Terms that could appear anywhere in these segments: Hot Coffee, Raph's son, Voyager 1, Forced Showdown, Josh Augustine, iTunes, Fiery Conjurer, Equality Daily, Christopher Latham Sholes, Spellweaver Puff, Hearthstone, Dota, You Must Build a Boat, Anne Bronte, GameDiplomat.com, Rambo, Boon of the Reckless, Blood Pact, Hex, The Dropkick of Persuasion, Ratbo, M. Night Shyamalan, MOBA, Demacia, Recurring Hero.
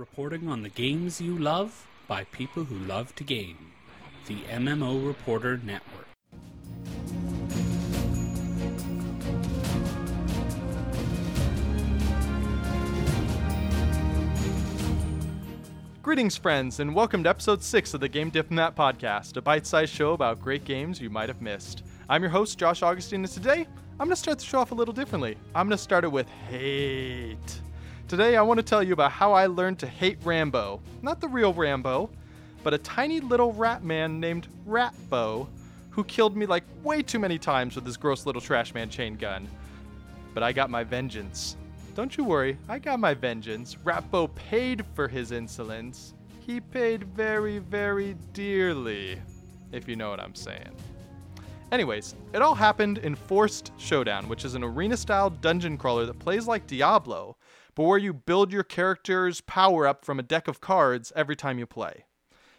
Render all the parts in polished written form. Reporting on the games you love by people who love to game. The MMO Reporter Network. Greetings, friends, and welcome to episode 6 of the Game Diplomat Podcast, a bite-sized show about great games you might have missed. I'm your host, Josh Augustine, and today I'm going to start the show off a little differently. I'm going to start it with hate. Today I want to tell you about how I learned to hate Rambo. Not the real Rambo, but a tiny little rat man named Ratbo, who killed me like way too many times with his gross little trash man chain gun. But I got my vengeance. Don't you worry, I got my vengeance. Ratbo paid for his insolence. He paid very, very dearly, if you know what I'm saying. Anyways, it all happened in Forced Showdown, which is an arena-style dungeon crawler that plays like Diablo, but where you build your character's power-up from a deck of cards every time you play.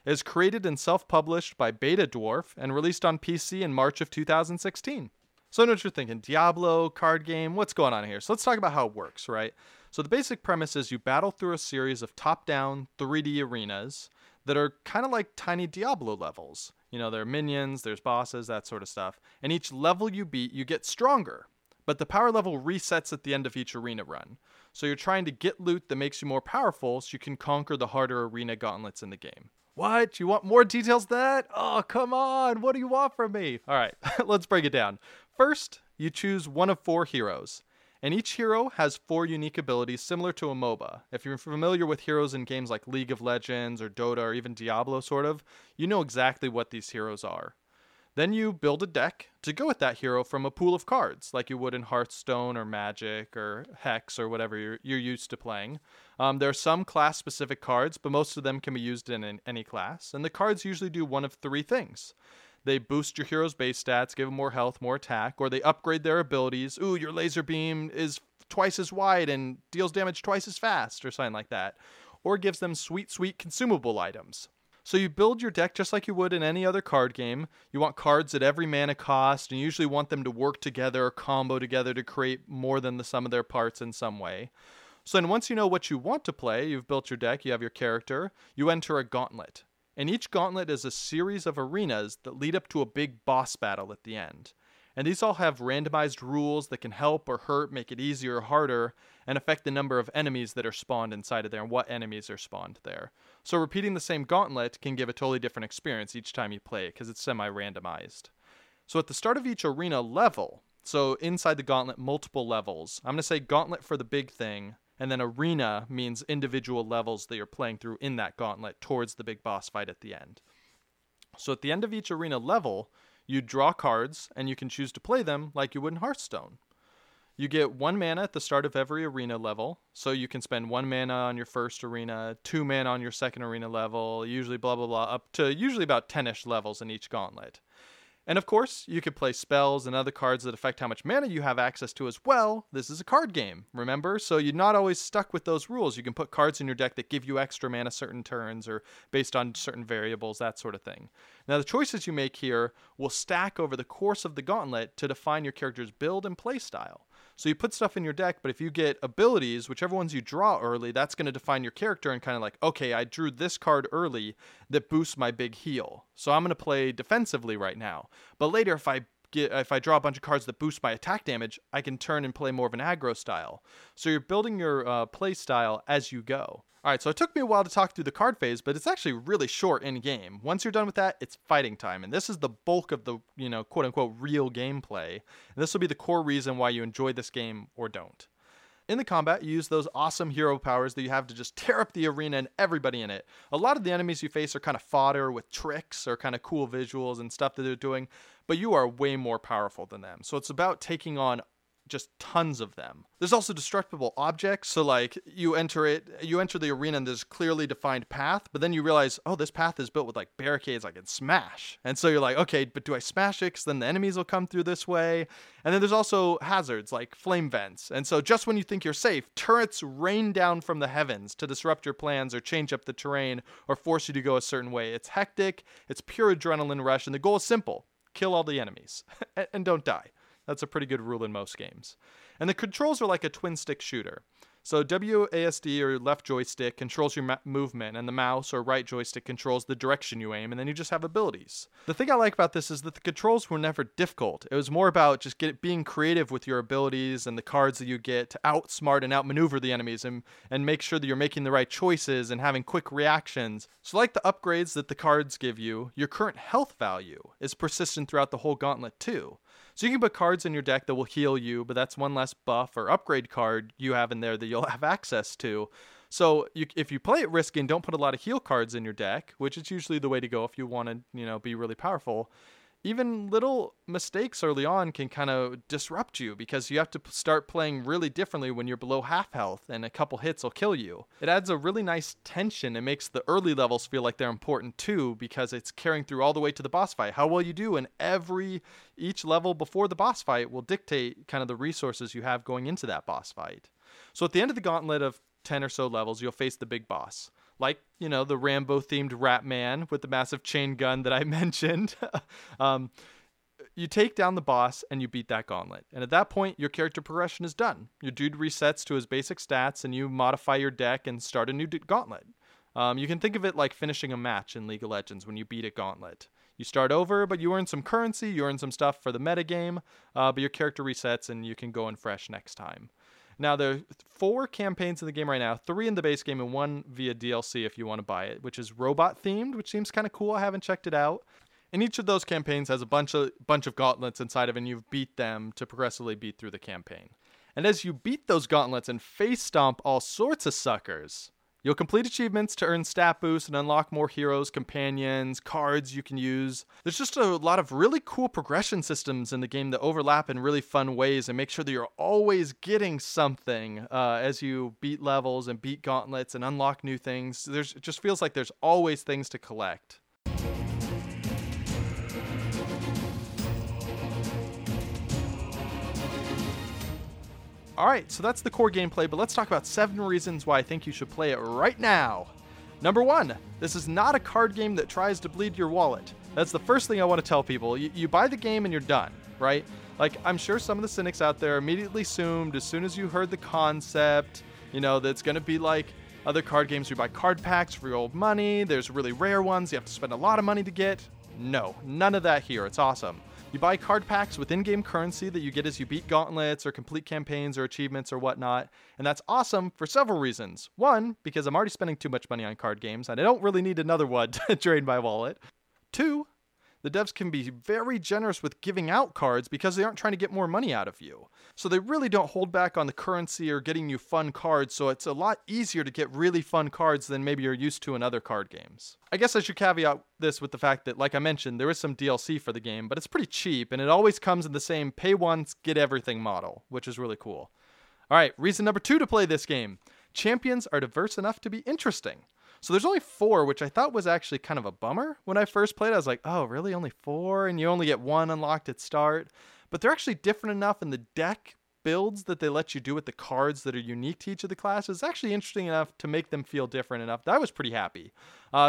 It is created and self-published by Beta Dwarf and released on PC in March of 2016. So I know what you're thinking, Diablo, card game, what's going on here? So let's talk about how it works, right? So the basic premise is you battle through a series of top-down 3D arenas that are kind of like tiny Diablo levels. You know, there are minions, there's bosses, that sort of stuff. And each level you beat, you get stronger. But the power level resets at the end of each arena run. So you're trying to get loot that makes you more powerful so you can conquer the harder arena gauntlets in the game. What? You want more details than that? Oh, come on. What do you want from me? All right, let's break it down. First, you choose one of 4 heroes, and each hero has 4 unique abilities similar to a MOBA. If you're familiar with heroes in games like League of Legends or Dota or even Diablo sort of, you know exactly what these heroes are. Then you build a deck to go with that hero from a pool of cards, like you would in Hearthstone or Magic or Hex or whatever you're used to playing. There are some class-specific cards, but most of them can be used in any class. And the cards usually do one of 3 things. They boost your hero's base stats, give them more health, more attack, or they upgrade their abilities. Ooh, your laser beam is twice as wide and deals damage twice as fast, or something like that. Or gives them sweet, sweet consumable items. So you build your deck just like you would in any other card game. You want cards at every mana cost, and you usually want them to work together or combo together to create more than the sum of their parts in some way. So then once you know what you want to play, you've built your deck, you have your character, you enter a gauntlet. And each gauntlet is a series of arenas that lead up to a big boss battle at the end. And these all have randomized rules that can help or hurt, make it easier or harder, and affect the number of enemies that are spawned inside of there and what enemies are spawned there. So repeating the same gauntlet can give a totally different experience each time you play it because it's semi-randomized. So at the start of each arena level, so inside the gauntlet, multiple levels. I'm going to say gauntlet for the big thing, and then arena means individual levels that you're playing through in that gauntlet towards the big boss fight at the end. So at the end of each arena level, you draw cards, and you can choose to play them like you would in Hearthstone. You get 1 mana at the start of every arena level, so you can spend 1 mana on your first arena, 2 mana on your second arena level, usually blah, blah, blah, up to usually about 10-ish levels in each gauntlet. And of course, you could play spells and other cards that affect how much mana you have access to as well. This is a card game, remember? So you're not always stuck with those rules. You can put cards in your deck that give you extra mana certain turns or based on certain variables, that sort of thing. Now, the choices you make here will stack over the course of the gauntlet to define your character's build and play style. So you put stuff in your deck, but if you get abilities, whichever ones you draw early, that's going to define your character and kind of like, okay, I drew this card early that boosts my big heal. So I'm going to play defensively right now. But later, if I draw a bunch of cards that boost my attack damage, I can turn and play more of an aggro style. So you're building your play style as you go. All right, so it took me a while to talk through the card phase, but it's actually really short in game. Once you're done with that, it's fighting time. And this is the bulk of the, you know, quote unquote real gameplay. And this will be the core reason why you enjoy this game or don't. In the combat, you use those awesome hero powers that you have to just tear up the arena and everybody in it. A lot of the enemies you face are kind of fodder with tricks or kind of cool visuals and stuff that they're doing, but you are way more powerful than them. So it's about taking on just tons of them. There's also destructible objects. So like you enter the arena and there's a clearly defined path, but then you realize, oh, this path is built with like barricades I can smash. And so you're like, okay, but do I smash it? Because then the enemies will come through this way. And then there's also hazards like flame vents. And so just when you think you're safe, turrets rain down from the heavens to disrupt your plans or change up the terrain or force you to go a certain way. It's hectic. It's pure adrenaline rush. And the goal is simple. Kill all the enemies and don't die. That's a pretty good rule in most games. And the controls are like a twin stick shooter. So WASD or left joystick controls your movement, and the mouse or right joystick controls the direction you aim, and then you just have abilities. The thing I like about this is that the controls were never difficult. It was more about just being creative with your abilities and the cards that you get to outsmart and outmaneuver the enemies and make sure that you're making the right choices and having quick reactions. So like the upgrades that the cards give you, your current health value is persistent throughout the whole gauntlet too. So you can put cards in your deck that will heal you, but that's one less buff or upgrade card you have in there that you'll have access to. So if you play at risk and don't put a lot of heal cards in your deck, which is usually the way to go if you want to, be really powerful, even little mistakes early on can kind of disrupt you because you have to start playing really differently when you're below half health and a couple hits will kill you. It adds a really nice tension and makes the early levels feel like they're important too because it's carrying through all the way to the boss fight. How well you do in each level before the boss fight will dictate kind of the resources you have going into that boss fight. So at the end of the gauntlet of 10 or so levels, you'll face the big boss. Like, the Rambo-themed Rat Man with the massive chain gun that I mentioned. You take down the boss and you beat that gauntlet. And at that point, your character progression is done. Your dude resets to his basic stats and you modify your deck and start a new gauntlet. You can think of it like finishing a match in League of Legends when you beat a gauntlet. You start over, but you earn some currency, you earn some stuff for the metagame, but your character resets and you can go in fresh next time. Now, there are 4 campaigns in the game right now, 3 in the base game and 1 via DLC if you want to buy it, which is robot-themed, which seems kind of cool. I haven't checked it out. And each of those campaigns has a bunch of gauntlets inside of it, and you've beat them to progressively beat through the campaign. And as you beat those gauntlets and face-stomp all sorts of suckers, you'll complete achievements to earn stat boosts and unlock more heroes, companions, cards you can use. There's just a lot of really cool progression systems in the game that overlap in really fun ways and make sure that you're always getting something as you beat levels and beat gauntlets and unlock new things. It just feels like there's always things to collect. All right, so that's the core gameplay, but let's talk about 7 reasons why I think you should play it right now. Number 1, this is not a card game that tries to bleed your wallet. That's the first thing I want to tell people. You buy the game and you're done, right? Like, I'm sure some of the cynics out there immediately assumed as soon as you heard the concept, that it's going to be like other card games. You buy card packs for your old money. There's really rare ones you have to spend a lot of money to get. No, none of that here. It's awesome. You buy card packs with in-game currency that you get as you beat gauntlets or complete campaigns or achievements or whatnot, and that's awesome for several reasons. 1, because I'm already spending too much money on card games, and I don't really need another one to drain my wallet. 2, the devs can be very generous with giving out cards because they aren't trying to get more money out of you. So they really don't hold back on the currency or getting you fun cards, so it's a lot easier to get really fun cards than maybe you're used to in other card games. I guess I should caveat this with the fact that, like I mentioned, there is some DLC for the game, but it's pretty cheap, and it always comes in the same pay once, get everything model, which is really cool. All right, reason number 2 to play this game. Champions are diverse enough to be interesting. So there's only 4, which I thought was actually kind of a bummer. When I first played, I was like, oh, really? Only 4? And you only get 1 unlocked at start. But they're actually different enough in the deck builds that they let you do with the cards that are unique to each of the classes. It's actually interesting enough to make them feel different enough that I was pretty happy.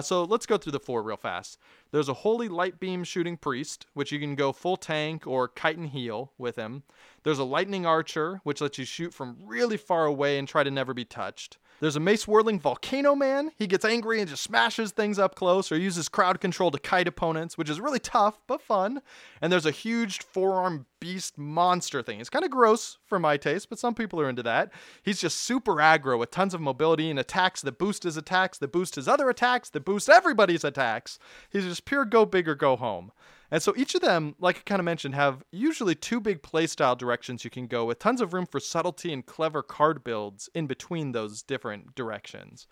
So let's go through the 4 real fast. There's a Holy Light Beam Shooting Priest, which you can go full tank or kite and heal with him. There's a Lightning Archer, which lets you shoot from really far away and try to never be touched. There's a Mace Whirling Volcano Man. He gets angry and just smashes things up close or uses crowd control to kite opponents, which is really tough, but fun. And there's a huge forearm beast monster thing. It's kind of gross for my taste, but some people are into that. He's just super aggro with tons of mobility and attacks that boost his attacks, that boost his other attacks, that boost everybody's attacks. He's just pure go big or go home. And so each of them, like I kind of mentioned, have usually 2 big playstyle directions you can go with tons of room for subtlety and clever card builds in between those different directions.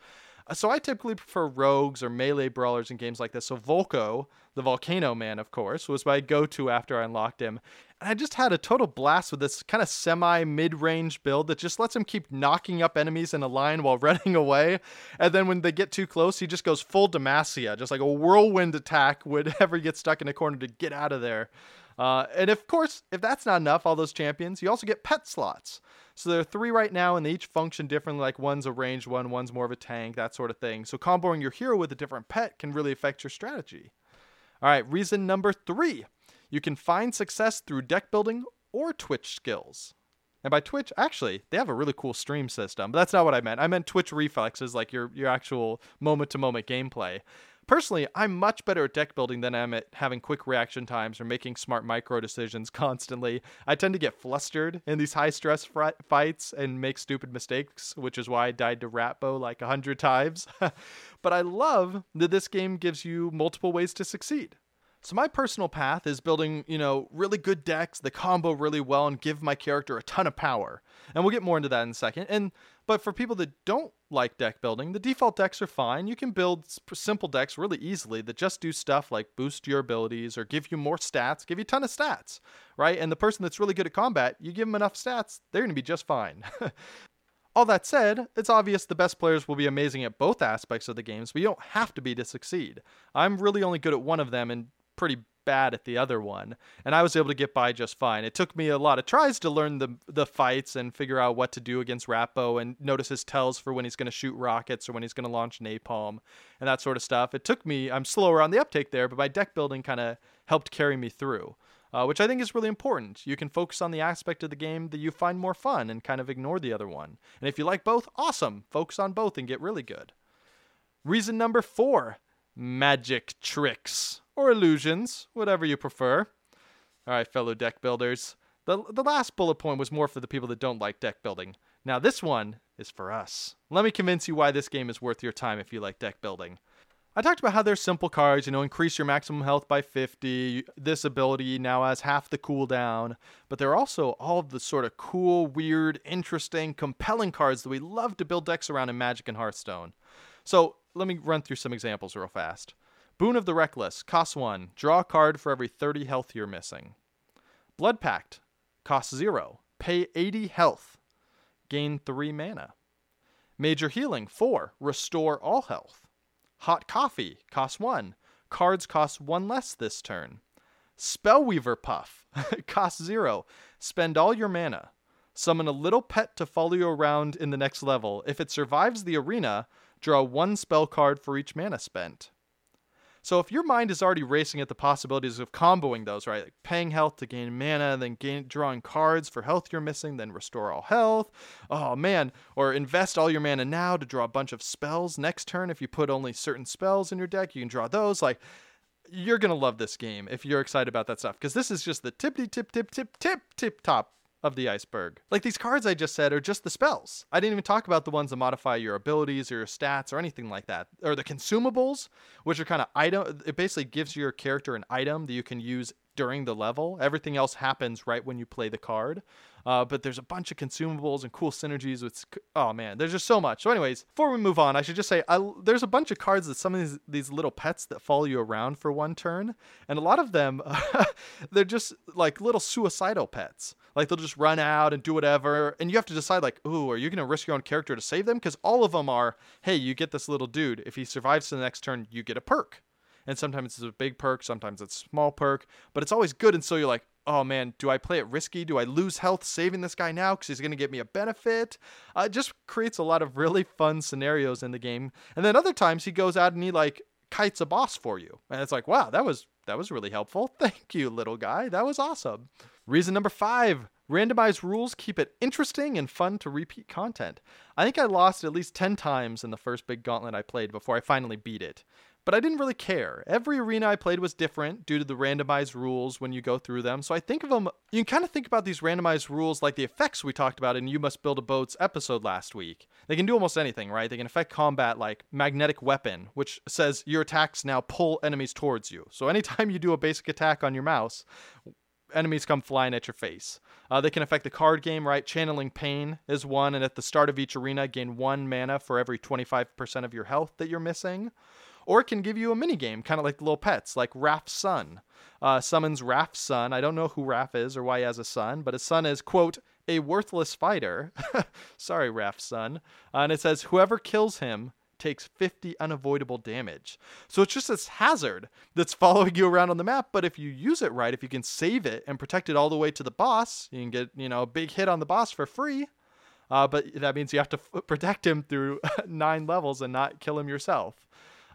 So I typically prefer rogues or melee brawlers in games like this. So Volko, the Volcano Man, of course, was my go-to after I unlocked him. And I just had a total blast with this kind of semi-mid-range build that just lets him keep knocking up enemies in a line while running away. And then when they get too close, he just goes full Demacia, just like a whirlwind attack whenever he gets stuck in a corner to get out of there. And of course, if that's not enough, all those champions, you also get pet slots. So there are 3 right now, and they each function differently, like one's a ranged one, one's more of a tank, that sort of thing. So comboing your hero with a different pet can really affect your strategy. All right, reason number 3. You can find success through deck building or Twitch skills. And by Twitch, actually, they have a really cool stream system. But that's not what I meant. I meant Twitch reflexes, like your actual moment-to-moment gameplay. Personally, I'm much better at deck building than I am at having quick reaction times or making smart micro decisions constantly. I tend to get flustered in these high-stress fights and make stupid mistakes, which is why I died to Ratbo like 100 times. But I love that this game gives you multiple ways to succeed. So my personal path is building, really good decks that combo really well and give my character a ton of power. And we'll get more into that in a second. But for people that don't like deck building, the default decks are fine. You can build simple decks really easily that just do stuff like boost your abilities or give you more stats, give you a ton of stats, right? And the person that's really good at combat, you give them enough stats, they're going to be just fine. All that said, it's obvious the best players will be amazing at both aspects of the games, but you don't have to be to succeed. I'm really only good at one of them and pretty bad at the other one, and I was able to get by just fine. It took me a lot of tries to learn the fights and figure out what to do against Ratbo and notice his tells for when he's going to shoot rockets or when he's going to launch napalm and that sort of stuff. It took me, I'm slower on the uptake there, but my deck building kind of helped carry me through, which I think is really important. You can focus on the aspect of the game that you find more fun and kind of ignore the other one. And if you like both, awesome. Focus on both and get really good. Reason number 4, magic tricks. Or illusions, whatever you prefer. All right, fellow deck builders. The last bullet point was more for the people that don't like deck building. Now this one is for us. Let me convince you why this game is worth your time if you like deck building. I talked about how there's simple cards, increase your maximum health by 50. This ability now has half the cooldown. But there are also all of the sort of cool, weird, interesting, compelling cards that we love to build decks around in Magic and Hearthstone. So let me run through some examples real fast. Boon of the Reckless, costs 1, draw a card for every 30 health you're missing. Blood Pact, costs 0, pay 80 health, gain 3 mana. Major Healing, 4, restore all health. Hot Coffee, costs 1, cards cost 1 less this turn. Spellweaver Puff, costs 0, spend all your mana. Summon a little pet to follow you around in the next level. If it survives the arena, draw 1 spell card for each mana spent. So if your mind is already racing at the possibilities of comboing those, right? Like paying health to gain mana, then drawing cards for health you're missing, then restore all health. Oh man, or invest all your mana now to draw a bunch of spells next turn. If you put only certain spells in your deck, you can draw those. Like, you're going to love this game if you're excited about that stuff, because this is just the tip top of the iceberg. Like, these cards I just said are just the spells. I didn't even talk about the ones that modify your abilities or your stats or anything like that. Or the consumables, which are kind of item. It basically gives your character an item that you can use during the level. Everything else happens right when you play the card. But there's a bunch of consumables and cool synergies with, oh man, there's just so much. So anyways, before we move on, I should just say, there's a bunch of cards that some of these little pets that follow you around for one turn. And a lot of them, they're just like little suicidal pets. Like, they'll just run out and do whatever. And you have to decide, like, ooh, are you going to risk your own character to save them? Because all of them are, hey, you get this little dude. If he survives to the next turn, you get a perk. And sometimes it's a big perk, sometimes it's a small perk, but it's always good. And so you're like, oh man, do I play it risky? Do I lose health saving this guy now because he's going to get me a benefit? It just creates a lot of really fun scenarios in the game. And then other times he goes out and he like kites a boss for you. And it's like, wow, that was really helpful. Thank you, little guy. That was awesome. Reason number 5. Randomized rules keep it interesting and fun to repeat content. I think I lost at least 10 times in the first big gauntlet I played before I finally beat it. But I didn't really care. Every arena I played was different due to the randomized rules when you go through them. So I think of them, you can kind of think about these randomized rules like the effects we talked about in You Must Build a Boat's episode last week. They can do almost anything, right? They can affect combat like magnetic weapon, which says your attacks now pull enemies towards you. So anytime you do a basic attack on your mouse, enemies come flying at your face. They can affect the card game, right? Channeling Pain is one. And at the start of each arena, gain 1 mana for every 25% of your health that you're missing. Or it can give you a minigame, kind of like the little pets, like Raph's son. Summons Raph's son. I don't know who Raph is or why he has a son, but his son is, quote, a worthless fighter. Sorry, Raph's son. And it says, whoever kills him takes 50 unavoidable damage. So it's just this hazard that's following you around on the map, but if you use it right, if you can save it and protect it all the way to the boss, you can get, a big hit on the boss for free. But that means you have to protect him through 9 levels and not kill him yourself.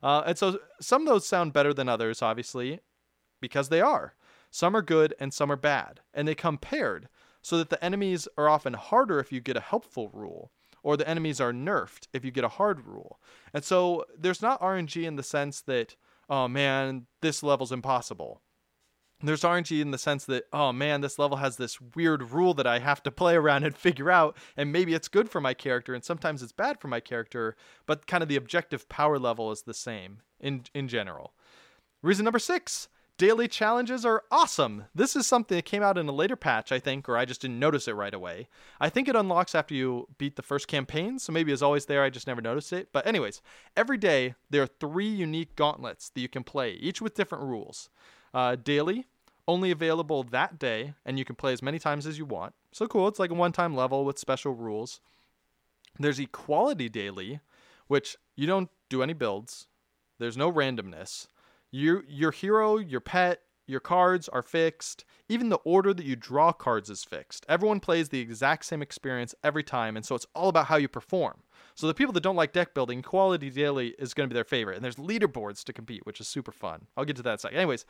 And so some of those sound better than others, obviously, because they are. Some are good and some are bad, and they come paired. so that the enemies are often harder if you get a helpful rule, or the enemies are nerfed if you get a hard rule. And so there's not RNG in the sense that, oh man, this level's impossible. There's RNG in the sense that, oh man, this level has this weird rule that I have to play around and figure out, and maybe it's good for my character and sometimes it's bad for my character, but kind of the objective power level is the same in general. Reason number 6, daily challenges are awesome. This is something that came out in a later patch, I think, or I just didn't notice it right away. I think it unlocks after you beat the first campaign, so maybe it's always there, I just never noticed it. But anyways, every day there are 3 unique gauntlets that you can play, each with different rules. Daily, only available that day, and you can play as many times as you want. So cool, it's like a one-time level with special rules. There's Equality Daily, which you don't do any builds. There's no randomness. Your hero, your pet, your cards are fixed. Even the order that you draw cards is fixed. Everyone plays the exact same experience every time, and so it's all about how you perform. So the people that don't like deck building, Equality Daily is going to be their favorite. And there's leaderboards to compete, which is super fun. I'll get to that in a second. Anyways,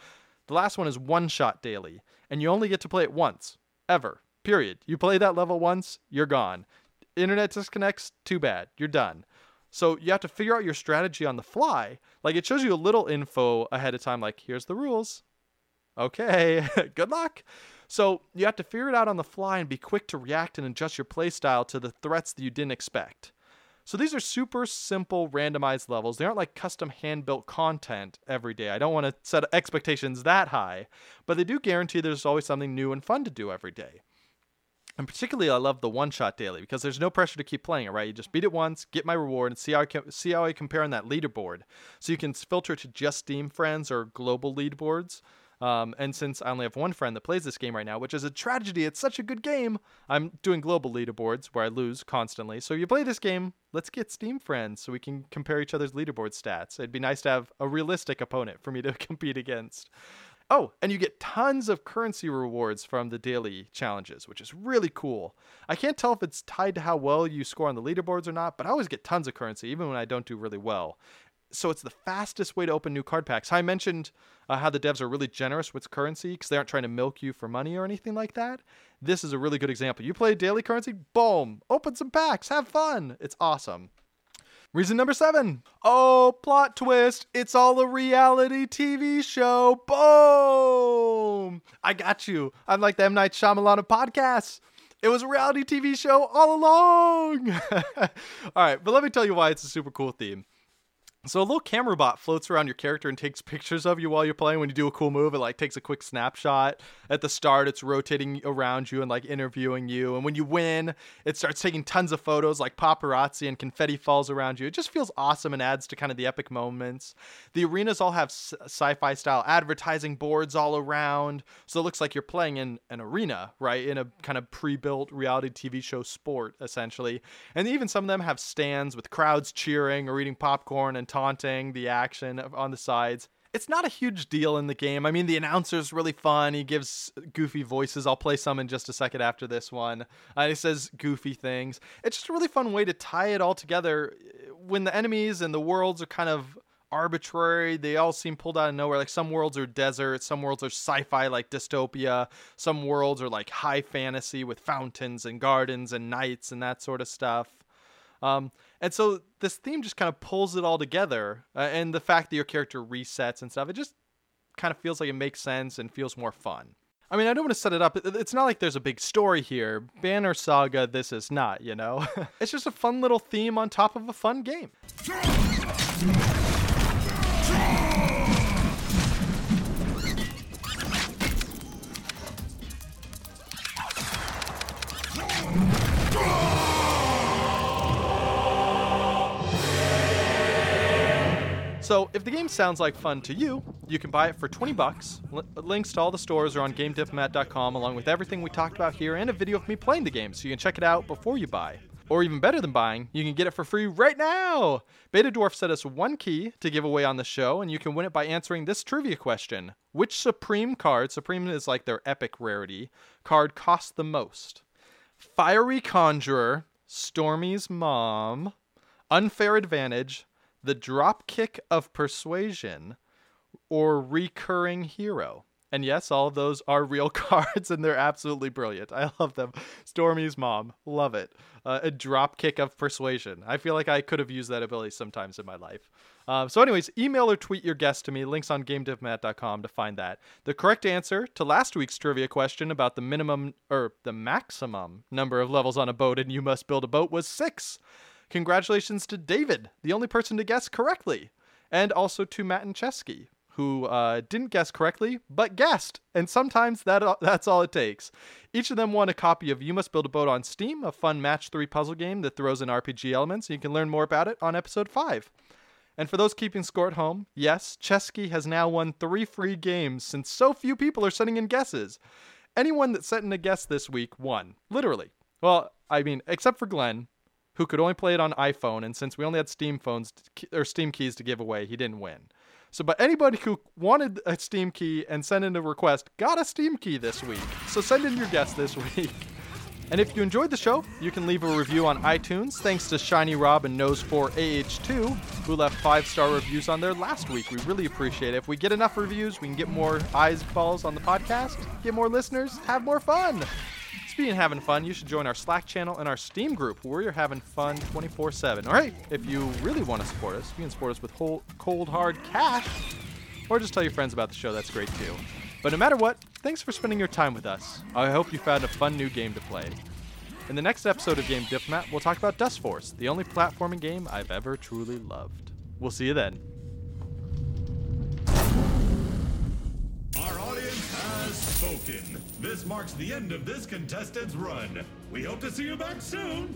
the last one is One-Shot Daily, and you only get to play it once, ever, period. You play that level once, you're gone. Internet disconnects, too bad, you're done. So you have to figure out your strategy on the fly. Like, it shows you a little info ahead of time, like, here's the rules. Okay, good luck. So you have to figure it out on the fly and be quick to react and adjust your playstyle to the threats that you didn't expect. So these are super simple randomized levels. They aren't like custom hand-built content every day. I don't want to set expectations that high, but they do guarantee there's always something new and fun to do every day. And particularly, I love the one-shot daily because there's no pressure to keep playing it, right? You just beat it once, get my reward, and see how I compare on that leaderboard. So you can filter to just Steam friends or global leaderboards. And since I only have one friend that plays this game right now, which is a tragedy, it's such a good game. I'm doing global leaderboards where I lose constantly. So you play this game, let's get Steam friends so we can compare each other's leaderboard stats. It'd be nice to have a realistic opponent for me to compete against. Oh, and you get tons of currency rewards from the daily challenges, which is really cool. I can't tell if it's tied to how well you score on the leaderboards or not, but I always get tons of currency, even when I don't do really well. So it's the fastest way to open new card packs. I mentioned how the devs are really generous with currency because they aren't trying to milk you for money or anything like that. This is a really good example. You play daily currency, boom, open some packs, have fun. It's awesome. Reason number 7. Oh, plot twist. It's all a reality TV show. Boom. I got you. I'm like the M. Night Shyamalan of podcasts. It was a reality TV show all along. All right, but let me tell you why it's a super cool theme. So a little camera bot floats around your character and takes pictures of you while you're playing. When you do a cool move, it like takes a quick snapshot. At the start, it's rotating around you and like interviewing you. And when you win, it starts taking tons of photos, like paparazzi, and confetti falls around you. It just feels awesome and adds to kind of the epic moments. The arenas all have sci-fi style advertising boards all around. So it looks like you're playing in an arena, right? In a kind of pre-built reality TV show sport, essentially. And even some of them have stands with crowds cheering or eating popcorn and taunting the action on the sides. It's not a huge deal in the game. I mean, the announcer's really fun. He gives goofy voices. I'll play some in just a second after this one. He says goofy things. It's just a really fun way to tie it all together when the enemies and the worlds are kind of arbitrary. They all seem pulled out of nowhere. Like, some worlds are deserts, some worlds are sci-fi like dystopia, some worlds are like high fantasy with fountains and gardens and knights and that sort of stuff. And so this theme just kind of pulls it all together, and the fact that your character resets and stuff, it just kind of feels like it makes sense and feels more fun. I mean, I don't want to set it up. It's not like there's a big story here. Banner Saga, this is not, you know? It's just a fun little theme on top of a fun game. So if the game sounds like fun to you, you can buy it for $20. Links to all the stores are on GameDiplomat.com, along with everything we talked about here and a video of me playing the game, so you can check it out before you buy. Or even better than buying, you can get it for free right now! Beta Dwarf set us one key to give away on the show, and you can win it by answering this trivia question. Which Supreme card, Supreme is like their epic rarity, card costs the most? Fiery Conjurer, Stormy's Mom, Unfair Advantage, The Dropkick of Persuasion, or Recurring Hero. And yes, all of those are real cards, and they're absolutely brilliant. I love them. Stormy's Mom. Love it. A Dropkick of Persuasion. I feel like I could have used that ability sometimes in my life. So anyways, email or tweet your guess to me. Links on GameDiplomat.com to find that. The correct answer to last week's trivia question about the minimum or the maximum number of levels on a boat in You Must Build a Boat was 6. Congratulations to David, the only person to guess correctly. And also to Matt and Chesky, who didn't guess correctly, but guessed. And sometimes that's all it takes. Each of them won a copy of You Must Build a Boat on Steam, a fun match 3 puzzle game that throws in RPG elements. You can learn more about it on episode 5. And for those keeping score at home, yes, Chesky has now won 3 free games since so few people are sending in guesses. Anyone that sent in a guess this week won, literally. Well, I mean, except for Glenn, who could only play it on iPhone, and since we only had Steam phones or Steam keys to give away, he didn't win. So, but anybody who wanted a Steam key and sent in a request got a Steam key this week. So send in your guess this week. And if you enjoyed the show, you can leave a review on iTunes. Thanks to Shiny Rob and Nose4AH2, who left 5-star reviews on there last week. We really appreciate it. If we get enough reviews, we can get more eyeballs on the podcast, get more listeners, have more fun. Speaking of having fun, you should join our Slack channel and our Steam group, where you're having fun 24/7. All right, if you really want to support us, you can support us with whole cold hard cash, or just tell your friends about the show. That's great too. But no matter what, thanks for spending your time with us. I hope you found a fun new game to play. In the next episode of Game Diplomat, we'll talk about Dustforce, the only platforming game I've ever truly loved. We'll see you then. Our audience has spoken. This marks the end of this contestant's run. We hope to see you back soon.